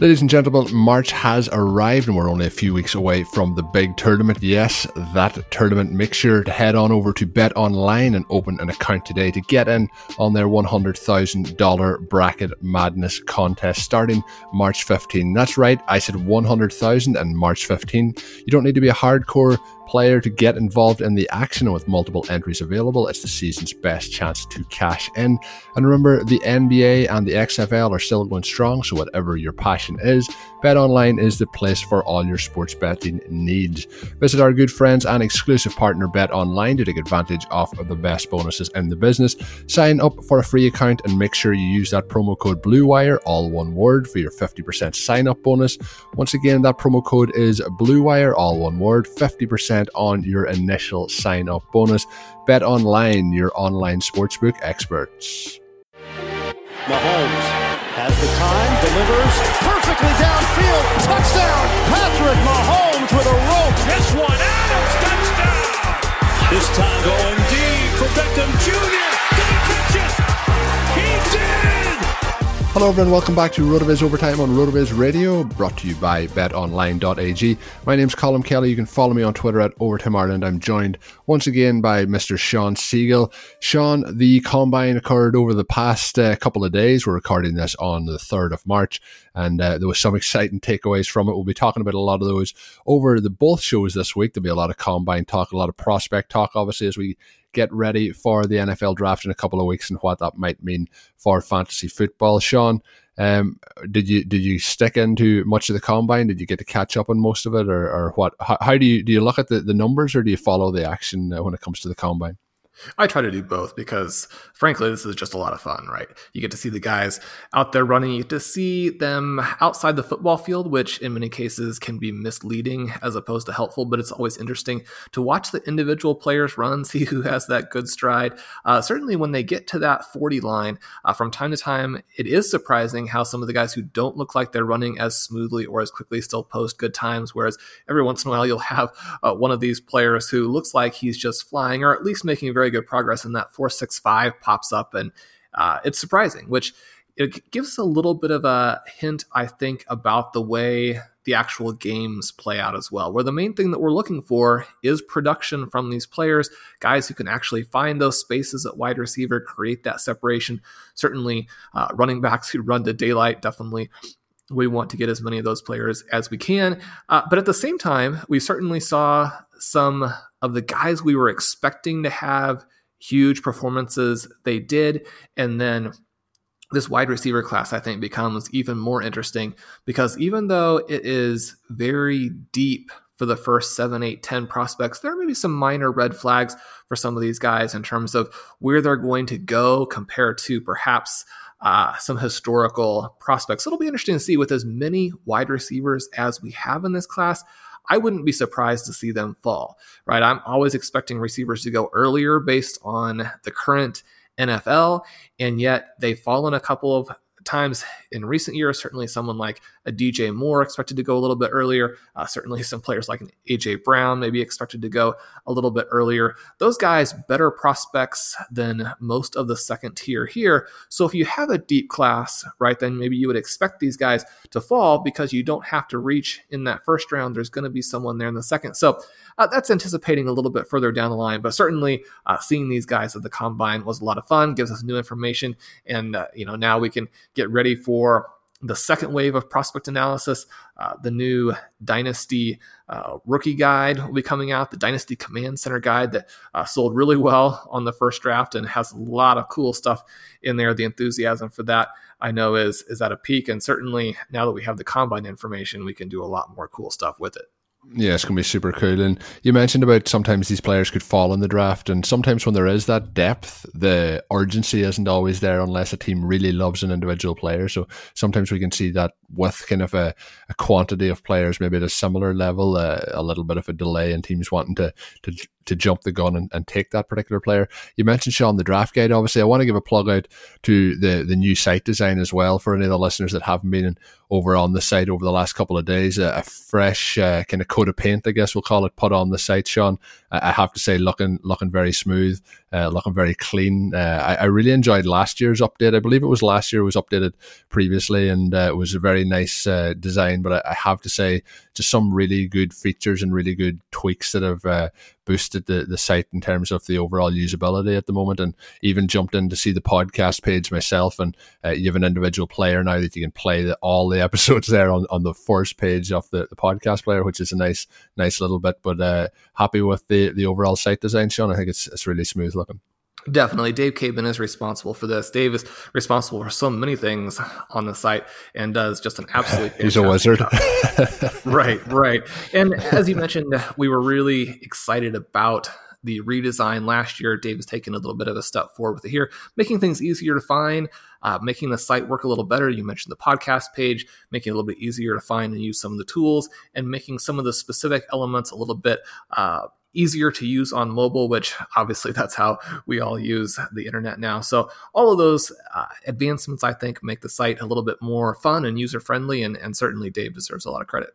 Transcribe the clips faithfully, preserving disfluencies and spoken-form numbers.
Ladies and gentlemen, March has arrived and we're only a few weeks away from the big tournament. Yes, that tournament. Make sure to head on over to BetOnline and open an account today to get in on their one hundred thousand dollars Bracket Madness contest starting March fifteenth. That's right, I said one hundred thousand dollars and March fifteenth. You don't need to be a hardcore player to get involved in the action. With multiple entries available, it's the season's best chance to cash in. And remember, the N B A and the X F L are still going strong, so whatever your passion is, BetOnline is the place for all your sports betting needs. Visit our good friends and exclusive partner BetOnline to take advantage of the best bonuses in the business. Sign up for a free account and make sure you use that promo code BLUEWIRE, all one word, for your fifty percent sign-up bonus. Once again, that promo code is BLUEWIRE, all one word, fifty percent on your initial sign-up bonus. Bet Online, your online sportsbook experts. Mahomes has the time, delivers perfectly downfield, touchdown! Patrick Mahomes with a rope. This one out of touchdown. This time going deep for Beckham Junior Did he catch it? He did. Hello everyone, welcome back to RotoViz Overtime on RotoViz Radio, brought to you by bet online dot a g. My name's Colin Kelly. You can follow me on Twitter at Overtime Ireland. I'm joined once again by Mister Sean Siegel. Sean, the Combine occurred over the past uh, couple of days. We're recording this on the third of March, and uh, there was some exciting takeaways from it. We'll be talking about a lot of those over the both shows this week. There'll be a lot of Combine talk, a lot of prospect talk, obviously, as we get ready for the N F L draft in a couple of weeks and what that might mean for fantasy football. Sean, um, did you did you stick into much of the Combine? Did you get to catch up on most of it, or, or what? How, how do you do you look at the, the numbers, or do you follow the action when it comes to the Combine? I try to do both because, frankly, this is just a lot of fun, right? You get to see the guys out there running. You get to see them outside the football field, which in many cases can be misleading as opposed to helpful, but it's always interesting to watch the individual players run, see who has that good stride. Uh, certainly when they get to that forty line, uh, from time to time, it is surprising how some of the guys who don't look like they're running as smoothly or as quickly still post good times, whereas every once in a while you'll have uh, one of these players who looks like he's just flying or at least making very good progress, and that four six five pops up, and uh, it's surprising, which it gives a little bit of a hint, I think, about the way the actual games play out as well, where the main thing that we're looking for is production from these players, guys who can actually find those spaces at wide receiver, create that separation. Certainly uh, running backs who run to daylight, definitely we want to get as many of those players as we can. Uh, but at the same time, we certainly saw some of the guys we were expecting to have huge performances. They did. And then this wide receiver class, I think, becomes even more interesting because even though it is very deep for the first seven, eight, ten prospects, there may be some minor red flags for some of these guys in terms of where they're going to go compared to perhaps Uh, some historical prospects. It'll be interesting to see with as many wide receivers as we have in this class. I wouldn't be surprised to see them fall, right? I'm always expecting receivers to go earlier based on the current N F L, and yet they've fallen a couple of times in recent years. Certainly someone like a D J Moore expected to go a little bit earlier. Uh, certainly some players like an A J. Brown maybe expected to go a little bit earlier. Those guys, better prospects than most of the second tier here. So if you have a deep class, right, then maybe you would expect these guys to fall because you don't have to reach in that first round. There's going to be someone there in the second. So uh, that's anticipating a little bit further down the line, but certainly uh, seeing these guys at the Combine was a lot of fun, gives us new information. And, uh, you know, now we can get ready for the second wave of prospect analysis. Uh, the new Dynasty uh, rookie guide will be coming out, the Dynasty Command Center guide that uh, sold really well on the first draft and has a lot of cool stuff in there. The enthusiasm for that, I know, is, is at a peak. And certainly now that we have the Combine information, we can do a lot more cool stuff with it. Yeah, it's going to be super cool. And you mentioned about sometimes these players could fall in the draft, and sometimes when there is that depth, the urgency isn't always there unless a team really loves an individual player. So sometimes we can see that with kind of a, a quantity of players maybe at a similar level, uh, a little bit of a delay in teams wanting to to to jump the gun and, and take that particular player. You mentioned, Sean, the draft guide. Obviously, I want to give a plug out to the, the new site design as well for any of the listeners that haven't been in, over on the site over the last couple of days. A, a fresh uh, kind of coat of paint, I guess we'll call it, put on the site, Sean. I, I have to say, looking looking very smooth, uh, looking very clean. Uh, I, I really enjoyed last year's update. I believe it was last year, it was updated previously, and uh, it was a very nice uh, design. But I, I have to say, just some really good features and really good tweaks that have uh, boosted the, the site in terms of the overall usability at the moment, and even jumped in to see the podcast page myself, and uh, you have an individual player now that you can play the, all the episodes there on, on the first page of the, the podcast player, which is a nice nice little bit, but uh, happy with the, the overall site design, Sean. I think it's it's really smooth looking. Definitely. Dave Cabin is responsible for this. Dave is responsible for so many things on the site and does just an absolute He's a wizard. Right, right. And as you mentioned, we were really excited about the redesign last year. Dave has taken a little bit of a step forward with it here, making things easier to find, uh, making the site work a little better. You mentioned the podcast page, making it a little bit easier to find and use some of the tools, and making some of the specific elements a little bit uh easier to use on mobile, which obviously that's how we all use the internet now. So all of those uh, advancements, I think, make the site a little bit more fun and user-friendly, and, and certainly Dave deserves a lot of credit.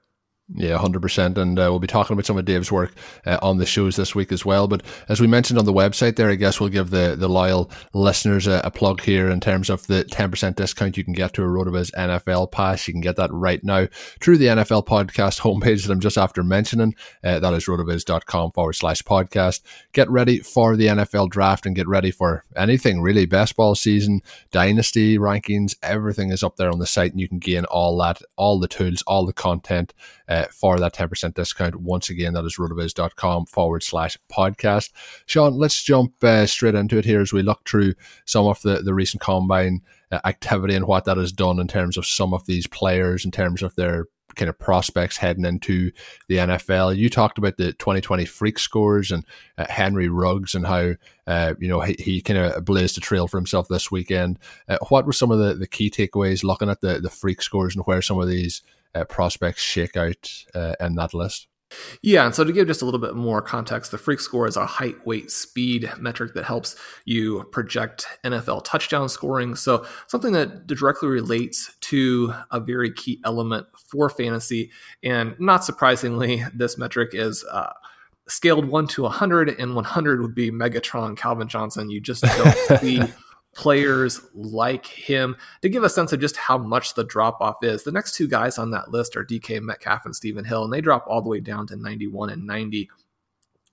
Yeah, one hundred percent. And uh, we'll be talking about some of Dave's work uh, on the shows this week as well. But as we mentioned on the website there, I guess we'll give the, the loyal listeners a, a plug here in terms of the ten percent discount you can get to a RotoViz N F L pass. You can get that right now through the N F L podcast homepage that I'm just after mentioning. Uh, that is rotoviz.com forward slash podcast. Get ready for the N F L draft and get ready for anything really. Best ball season, dynasty rankings, everything is up there on the site, and you can gain all that, all the tools, all the content uh, Uh, for that ten percent discount. Once again, that is rotoviz.com forward slash podcast. Sean, let's jump uh, straight into it here as we look through some of the, the recent Combine uh, activity and what that has done in terms of some of these players, in terms of their kind of prospects heading into the N F L. You talked about the twenty twenty freak scores and uh, Henry Ruggs and how uh, you know he, he kind of blazed a trail for himself this weekend. Uh, what were some of the, the key takeaways looking at the, the freak scores and where some of these Uh, prospects shake out uh, in that list? Yeah, and so to give just a little bit more context, the freak score is a height, weight, speed metric that helps you project N F L touchdown scoring. So something that directly relates to a very key element for fantasy. And not surprisingly, this metric is uh, scaled one to one hundred, and one hundred would be Megatron Calvin Johnson. You just don't see players like him. To give a sense of just how much the drop-off is, the next two guys on that list are D K Metcalf and Stephen Hill, and they drop all the way down to ninety-one and ninety.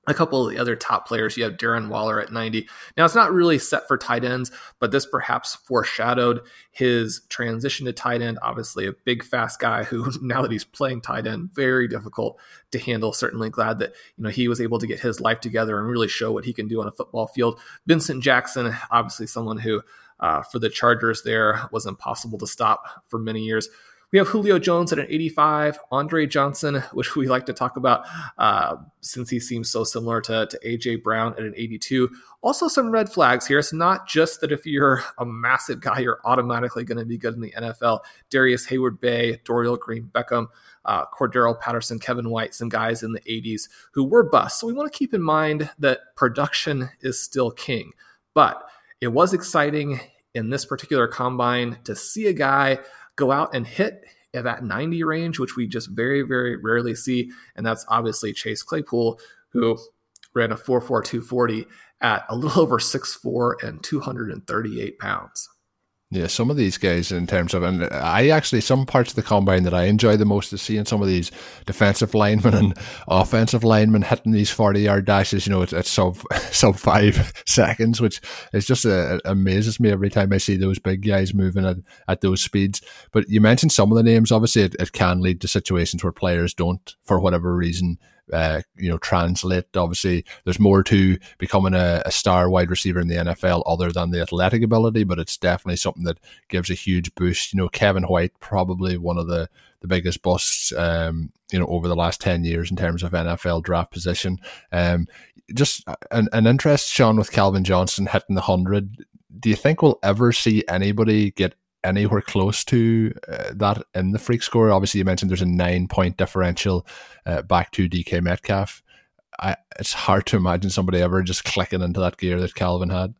A couple of the other top players, you have Darren Waller at ninety. Now, it's not really set for tight ends, but this perhaps foreshadowed his transition to tight end. Obviously, a big, fast guy who, now that he's playing tight end, very difficult to handle. Certainly glad that, you know, he was able to get his life together and really show what he can do on a football field. Vincent Jackson, obviously someone who, uh, for the Chargers there, was impossible to stop for many years. We have Julio Jones at an eighty-five, Andre Johnson, which we like to talk about uh, since he seems so similar to, to A J. Brown, at an eighty-two. Also some red flags here. It's not just that if you're a massive guy, you're automatically going to be good in the N F L. Darius Hayward-Bay, Dorial Green-Beckham, uh, Cordero Patterson, Kevin White, some guys in the eighties who were busts. So we want to keep in mind that production is still king. But it was exciting in this particular combine to see a guy go out and hit at that ninety range, which we just very, very rarely see. And that's obviously Chase Claypool, who ran a four four two forty at a little over six foot four and two hundred thirty-eight pounds. Yeah, some of these guys in terms of, and I actually, some parts of the combine that I enjoy the most is seeing some of these defensive linemen and offensive linemen hitting these forty-yard dashes, you know, at, at sub, sub five seconds, which is just uh, amazes me every time I see those big guys moving at, at those speeds. But you mentioned some of the names. Obviously, it, it can lead to situations where players don't, for whatever reason, Uh, you know, translate. Obviously, there's more to becoming a, a star wide receiver in the N F L other than the athletic ability, but it's definitely something that gives a huge boost. You know, Kevin White, probably one of the, the biggest busts, um, you know, over the last ten years in terms of N F L draft position. Um, just an, an interest, Sean, with Calvin Johnson hitting the one hundred. Do you think we'll ever see anybody get anywhere close to uh, that in the freak score? Obviously, you mentioned there's a nine point differential uh, back to D K Metcalf. I, it's hard to imagine somebody ever just clicking into that gear that Calvin had.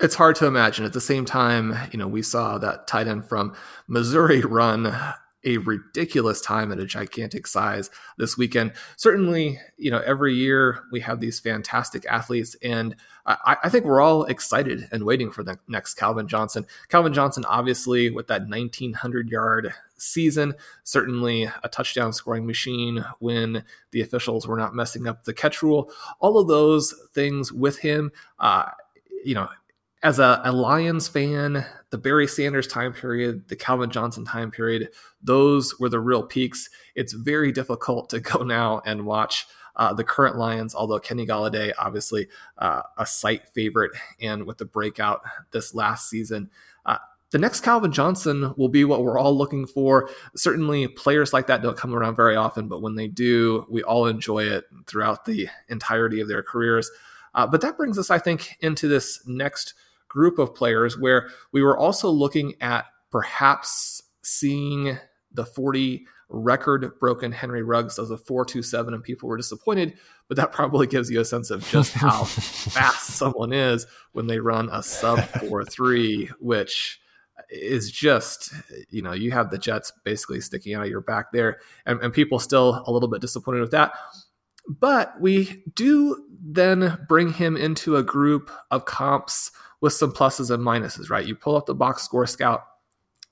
It's hard to imagine. At the same time, you know, we saw that tight end from Missouri run a ridiculous time at a gigantic size this weekend. Certainly, you know, every year we have these fantastic athletes, and I, I think we're all excited and waiting for the next Calvin Johnson. Calvin Johnson, obviously, with that nineteen hundred yard season, certainly a touchdown scoring machine when the officials were not messing up the catch rule. All of those things with him, uh, you know, as a, a Lions fan, the Barry Sanders time period, the Calvin Johnson time period, those were the real peaks. It's very difficult to go now and watch uh, the current Lions, although Kenny Golladay, obviously uh, a sight favorite, and with the breakout this last season. Uh, the next Calvin Johnson will be what we're all looking for. Certainly players like that don't come around very often, but when they do, we all enjoy it throughout the entirety of their careers. Uh, but that brings us, I think, into this next group of players where we were also looking at perhaps seeing the forty record broken Henry Ruggs as a four two seven, and people were disappointed, but that probably gives you a sense of just how fast someone is when they run a sub four three, which is just, you know, you have the Jets basically sticking out of your back there, and, and people still a little bit disappointed with that. But we do then bring him into a group of comps with some pluses and minuses, right? You pull up the box score scout,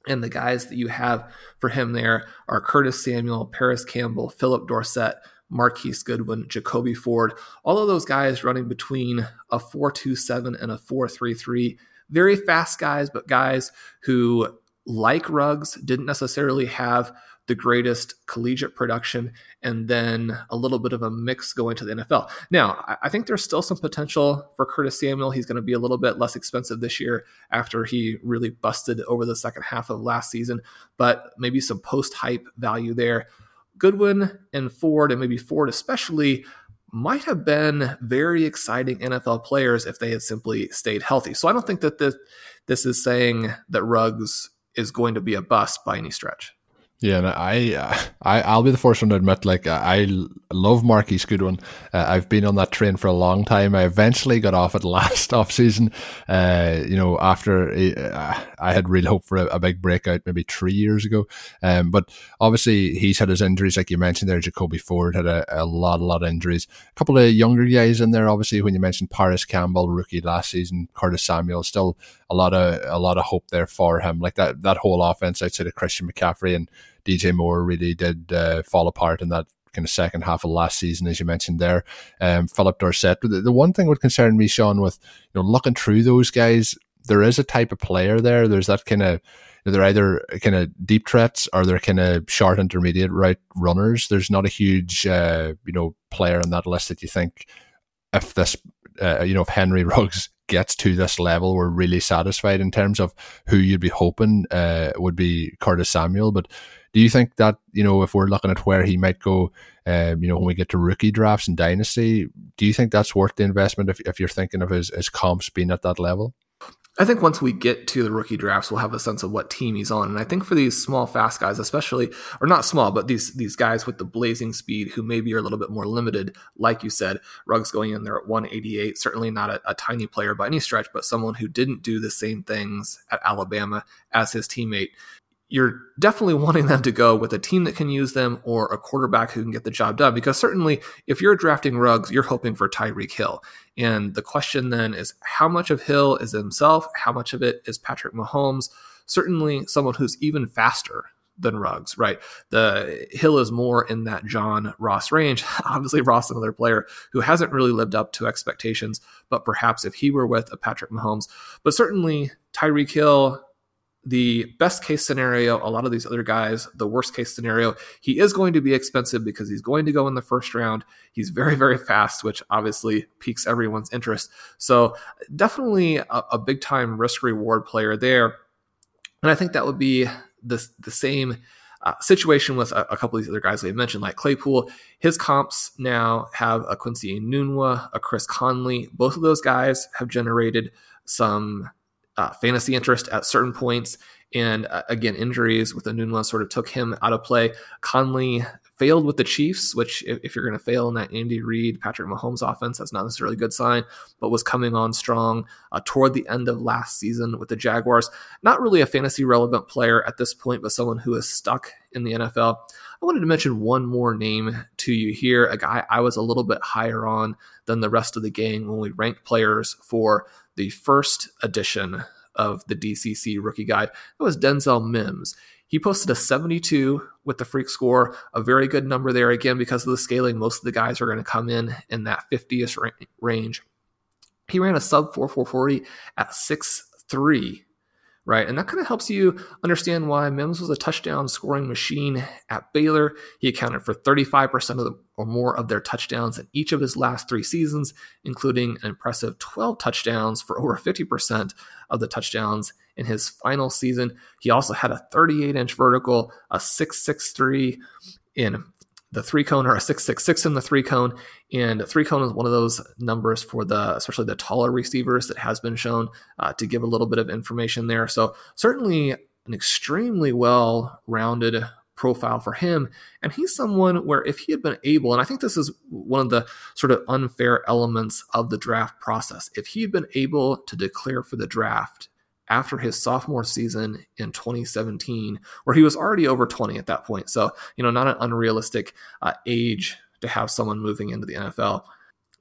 and the guys that you have for him there are Curtis Samuel, Paris Campbell, Philip Dorsett, Marquise Goodwin, Jacoby Ford, all of those guys running between a four two seven and a four three three. Very fast guys, but guys who, like Ruggs, didn't necessarily have the greatest collegiate production, and then a little bit of a mix going to the N F L. Now, I think there's still some potential for Curtis Samuel. He's going to be a little bit less expensive this year after he really busted over the second half of last season, but maybe some post-hype value there. Goodwin and Ford, and maybe Ford especially, might have been very exciting N F L players if they had simply stayed healthy. So I don't think that this, this is saying that Ruggs is going to be a bust by any stretch. Yeah, and I, I, I'll be the first one to admit, like, I love Marquise Goodwin. Uh, I've been on that train for a long time. I eventually got off it last offseason, uh, you know, after uh, I had real hope for a, a big breakout maybe three years ago. Um, but obviously, he's had his injuries, like you mentioned there. Jacoby Ford had a, a lot, a lot of injuries. A couple of younger guys in there, obviously, when you mentioned Paris Campbell, rookie last season, Curtis Samuel, still a lot of a lot of hope there for him. Like, that, that whole offense outside of Christian McCaffrey and D J Moore really did uh, fall apart in that kind of second half of last season, as you mentioned there. Um, Philip Dorsett. The, the one thing would concern me, Sean, with, you know, looking through those guys, there is a type of player there. There's that kind of, they're either kind of deep threats or they're kind of short intermediate route runners. There's not a huge, uh, you know, player on that list that you think, if this, uh, you know, if Henry Ruggs gets to this level, we're really satisfied. In terms of who you'd be hoping uh, would be Curtis Samuel, but Do you think that, you know, if we're looking at where he might go, um, you know, when we get to rookie drafts and dynasty, do you think that's worth the investment if, if you're thinking of his, his comps being at that level? I think once we get to the rookie drafts, we'll have a sense of what team he's on. And I think for these small, fast guys, especially, or not small, but these these guys with the blazing speed who maybe are a little bit more limited, like you said, Ruggs going in there at one eighty-eight, certainly not a, a tiny player by any stretch, but someone who didn't do the same things at Alabama as his teammate. You're definitely wanting them to go with a team that can use them or a quarterback who can get the job done. Because certainly if you're drafting Ruggs, you're hoping for Tyreek Hill. And the question then is how much of Hill is himself? How much of it is Patrick Mahomes? Certainly someone who's even faster than Ruggs, right? The Hill is more in that John Ross range. Obviously Ross, another player who hasn't really lived up to expectations, but perhaps if he were with a Patrick Mahomes, but certainly Tyreek Hill, the best case scenario, a lot of these other guys, the worst case scenario, he is going to be expensive because he's going to go in the first round. He's very, very fast, which obviously piques everyone's interest. So definitely a, a big time risk reward player there. And I think that would be the, the same uh, situation with a, a couple of these other guys we mentioned, like Claypool. His comps now have a Quincy Enunwa, a Chris Conley. Both of those guys have generated some Uh, fantasy interest at certain points. And uh, again, injuries with Enunwa sort of took him out of play. Conley failed with the Chiefs, which if, if you're going to fail in that Andy Reid, Patrick Mahomes offense, that's not necessarily a good sign, but was coming on strong uh, toward the end of last season with the Jaguars. Not really a fantasy relevant player at this point, but someone who is stuck in the N F L. I wanted to mention one more name to you here, a guy I was a little bit higher on than the rest of the gang when we ranked players for the first edition of the D C C Rookie Guide. That was Denzel Mims. He posted a seventy-two with the Freak Score, a very good number there. Again, because of the scaling, most of the guys are going to come in in that fiftieth range. He ran a sub four four forty at six three, right? And that kind of helps you understand why Mims was a touchdown scoring machine at Baylor. He accounted for thirty-five percent of the, or more of their touchdowns in each of his last three seasons, including an impressive twelve touchdowns for over fifty percent of the touchdowns in his final season. He also had a thirty-eight inch vertical, a six six three in the three cone, or a six six six in the three cone. And three cone is one of those numbers for the, especially the taller receivers, that has been shown uh, to give a little bit of information there. So certainly an extremely well-rounded profile for him. And he's someone where if he had been able, and I think this is one of the sort of unfair elements of the draft process, if he had been able to declare for the draft after his sophomore season in twenty seventeen, where he was already over twenty at that point. So, you know, not an unrealistic uh, age to have someone moving into the N F L.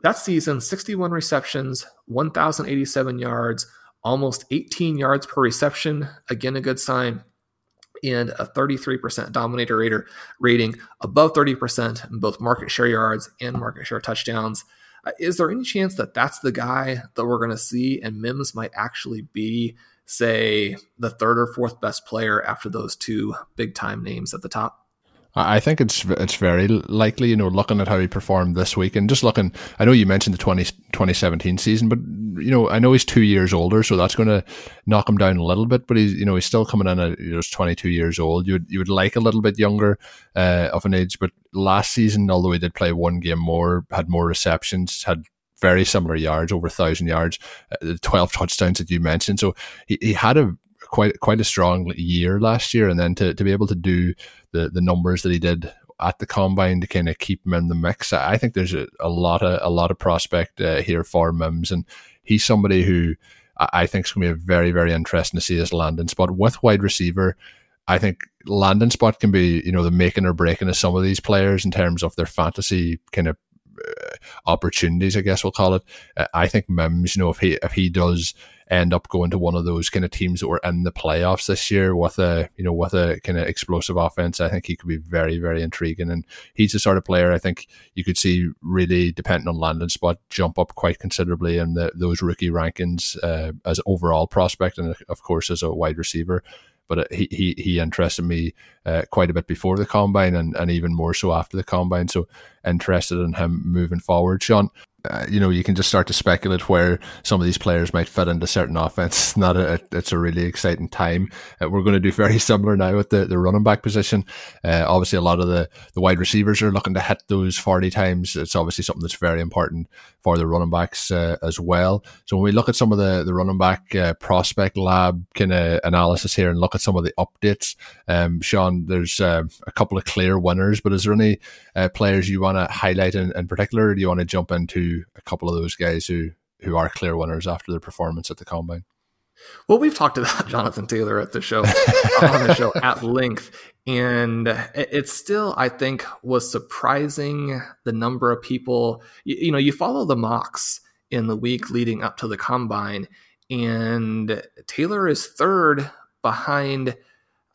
That season, sixty-one receptions, one thousand eighty-seven yards, almost eighteen yards per reception. Again, a good sign. And a thirty-three percent dominator rating, above thirty percent in both market share yards and market share touchdowns. Uh, is there any chance that that's the guy that we're going to see, and Mims might actually be, say, the third or fourth best player after those two big time names at the top? I think it's it's very likely, you know, looking at how he performed this week and just looking, I know you mentioned the twenty, twenty seventeen season, but, you know, I know he's two years older, so that's going to knock him down a little bit, but he's, you know, he's still coming in at, you know, he's twenty-two years old. You would, you would like a little bit younger uh, of an age, but last season, although he did play one game more, had more receptions, had very similar yards, over one thousand yards, uh, twelve touchdowns that you mentioned. So he, he had a quite quite a strong year last year, and then to, to be able to do the, the numbers that he did at the combine to kind of keep him in the mix, I think there's a, a lot of a lot of prospect uh, here for Mims, and he's somebody who I think is going to be very, very interesting to see his landing spot with wide receiver. I think landing spot can be, you know, the making or breaking of some of these players in terms of their fantasy kind of uh, opportunities, I guess we'll call it. Uh, I think Mims, you know, if he if he does end up going to one of those kind of teams that were in the playoffs this year with a, you know, with a kind of explosive offense, I think he could be very, very intriguing. And he's the sort of player I think you could see really, depending on landing spot, jump up quite considerably in the, those rookie rankings uh, as overall prospect and, of course, as a wide receiver. But he he, he interested me uh, quite a bit before the combine and, and even more so after the combine. So interested in him moving forward. Sean, uh, you know, you can just start to speculate where some of these players might fit into certain offenses. Not a, it's a really exciting time. Uh, we're going to do very similar now with the, the running back position. Uh, obviously, a lot of the, the wide receivers are looking to hit those forty times. It's obviously something that's very important for the running backs uh, as well. So when we look at some of the, the running back uh, prospect lab kind of analysis here and look at some of the updates, um, Sean, there's uh, a couple of clear winners, but is there any uh, players you want to highlight in, in particular, or do you want to jump into a couple of those guys who, who are clear winners after their performance at the Combine? Well, we've talked about Jonathan Taylor at the show, on the show at length, and it still, I think, was surprising the number of people. You, you know, you follow the mocks in the week leading up to the Combine, and Taylor is third behind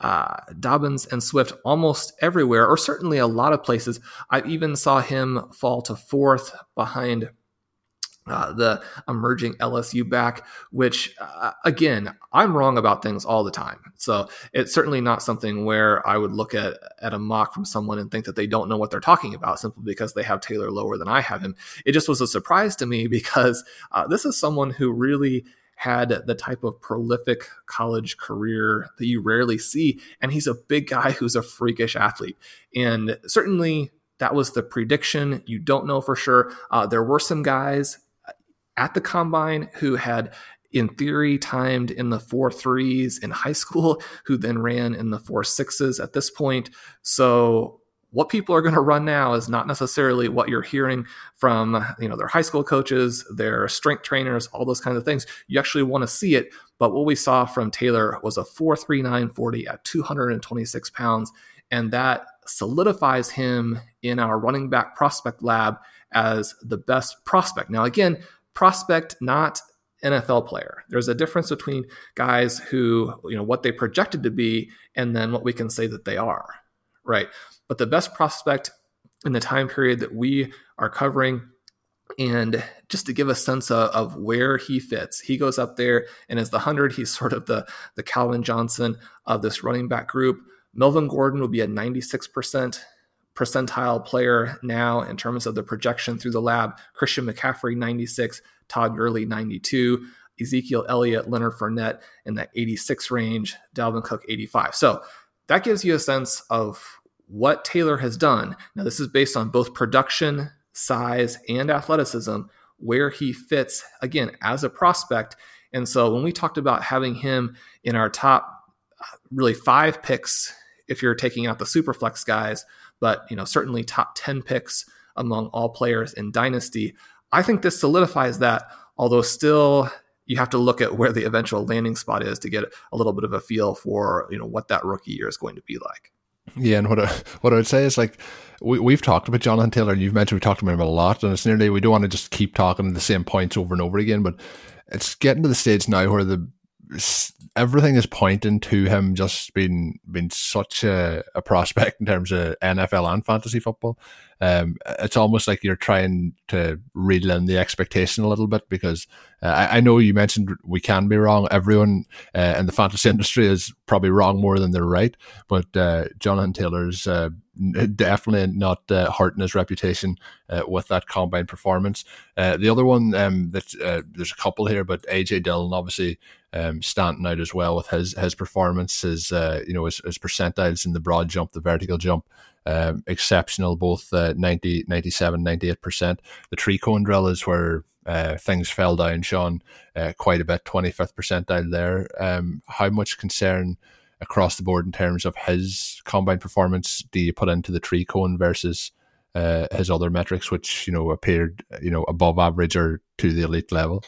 uh, Dobbins and Swift almost everywhere, or certainly a lot of places. I even saw him fall to fourth behind Uh, the emerging L S U back, which, uh, again, I'm wrong about things all the time. So it's certainly not something where I would look at, at a mock from someone and think that they don't know what they're talking about simply because they have Taylor lower than I have him. It just was a surprise to me because uh, this is someone who really had the type of prolific college career that you rarely see. And he's a big guy who's a freakish athlete. And certainly that was the prediction. You don't know for sure. Uh, there were some guys at the Combine who had, in theory, timed in the four threes in high school, who then ran in the four sixes at this point. So what people are going to run now is not necessarily what you're hearing from, you know, their high school coaches, their strength trainers, all those kinds of things. You actually want to see it. But what we saw from Taylor was a four three nine forty at two hundred twenty-six pounds. And that solidifies him in our running back prospect lab as the best prospect. Now, again, prospect, not N F L player. There's a difference between guys who, you know, what they projected to be and then what we can say that they are, right? But the best prospect in the time period that we are covering, and just to give a sense of, of where he fits, he goes up there and as the one hundred, he's sort of the, the Calvin Johnson of this running back group. Melvin Gordon will be a ninety-six percent percentile player now in terms of the projection through the lab. Christian McCaffrey, ninety-six, Todd Gurley, ninety-two, Ezekiel Elliott, Leonard Fournette in that eighty-six range, Dalvin Cook, eighty-five. So that gives you a sense of what Taylor has done. Now, this is based on both production, size, and athleticism, where he fits, again, as a prospect. And so when we talked about having him in our top really five picks, if you're taking out the Superflex guys, but, you know, certainly top ten picks among all players in Dynasty, I think this solidifies that, although still you have to look at where the eventual landing spot is to get a little bit of a feel for, you know, what that rookie year is going to be like. Yeah, and what I, what I would say is, like, we, we've talked about Jonathan Taylor, and you've mentioned we've talked about him a lot, and it's nearly, we don't want to just keep talking the same points over and over again, but it's getting to the stage now where the everything is pointing to him just being being such a, a prospect in terms of N F L and fantasy football. Um, it's almost like you're trying to reel in the expectation a little bit, because uh, I, I know you mentioned we can be wrong. Everyone uh, in the fantasy industry is probably wrong more than they're right, but uh, Jonathan Taylor's uh, definitely not uh, hurting his reputation uh, with that Combine performance. Uh, the other one, um, that uh, there's a couple here, but A J Dillon obviously um, standing out as well with his his performance, his uh, you know his, his percentiles in the broad jump, the vertical jump. Um, exceptional, both uh, ninety, ninety-seven, ninety-eight percent. The tree cone drill is where uh, things fell down, Sean, uh, quite a bit, twenty-fifth percentile there. Um, how much concern across the board in terms of his Combine performance do you put into the tree cone versus uh, his other metrics, which, you know, appeared, you know, above average or to the elite level?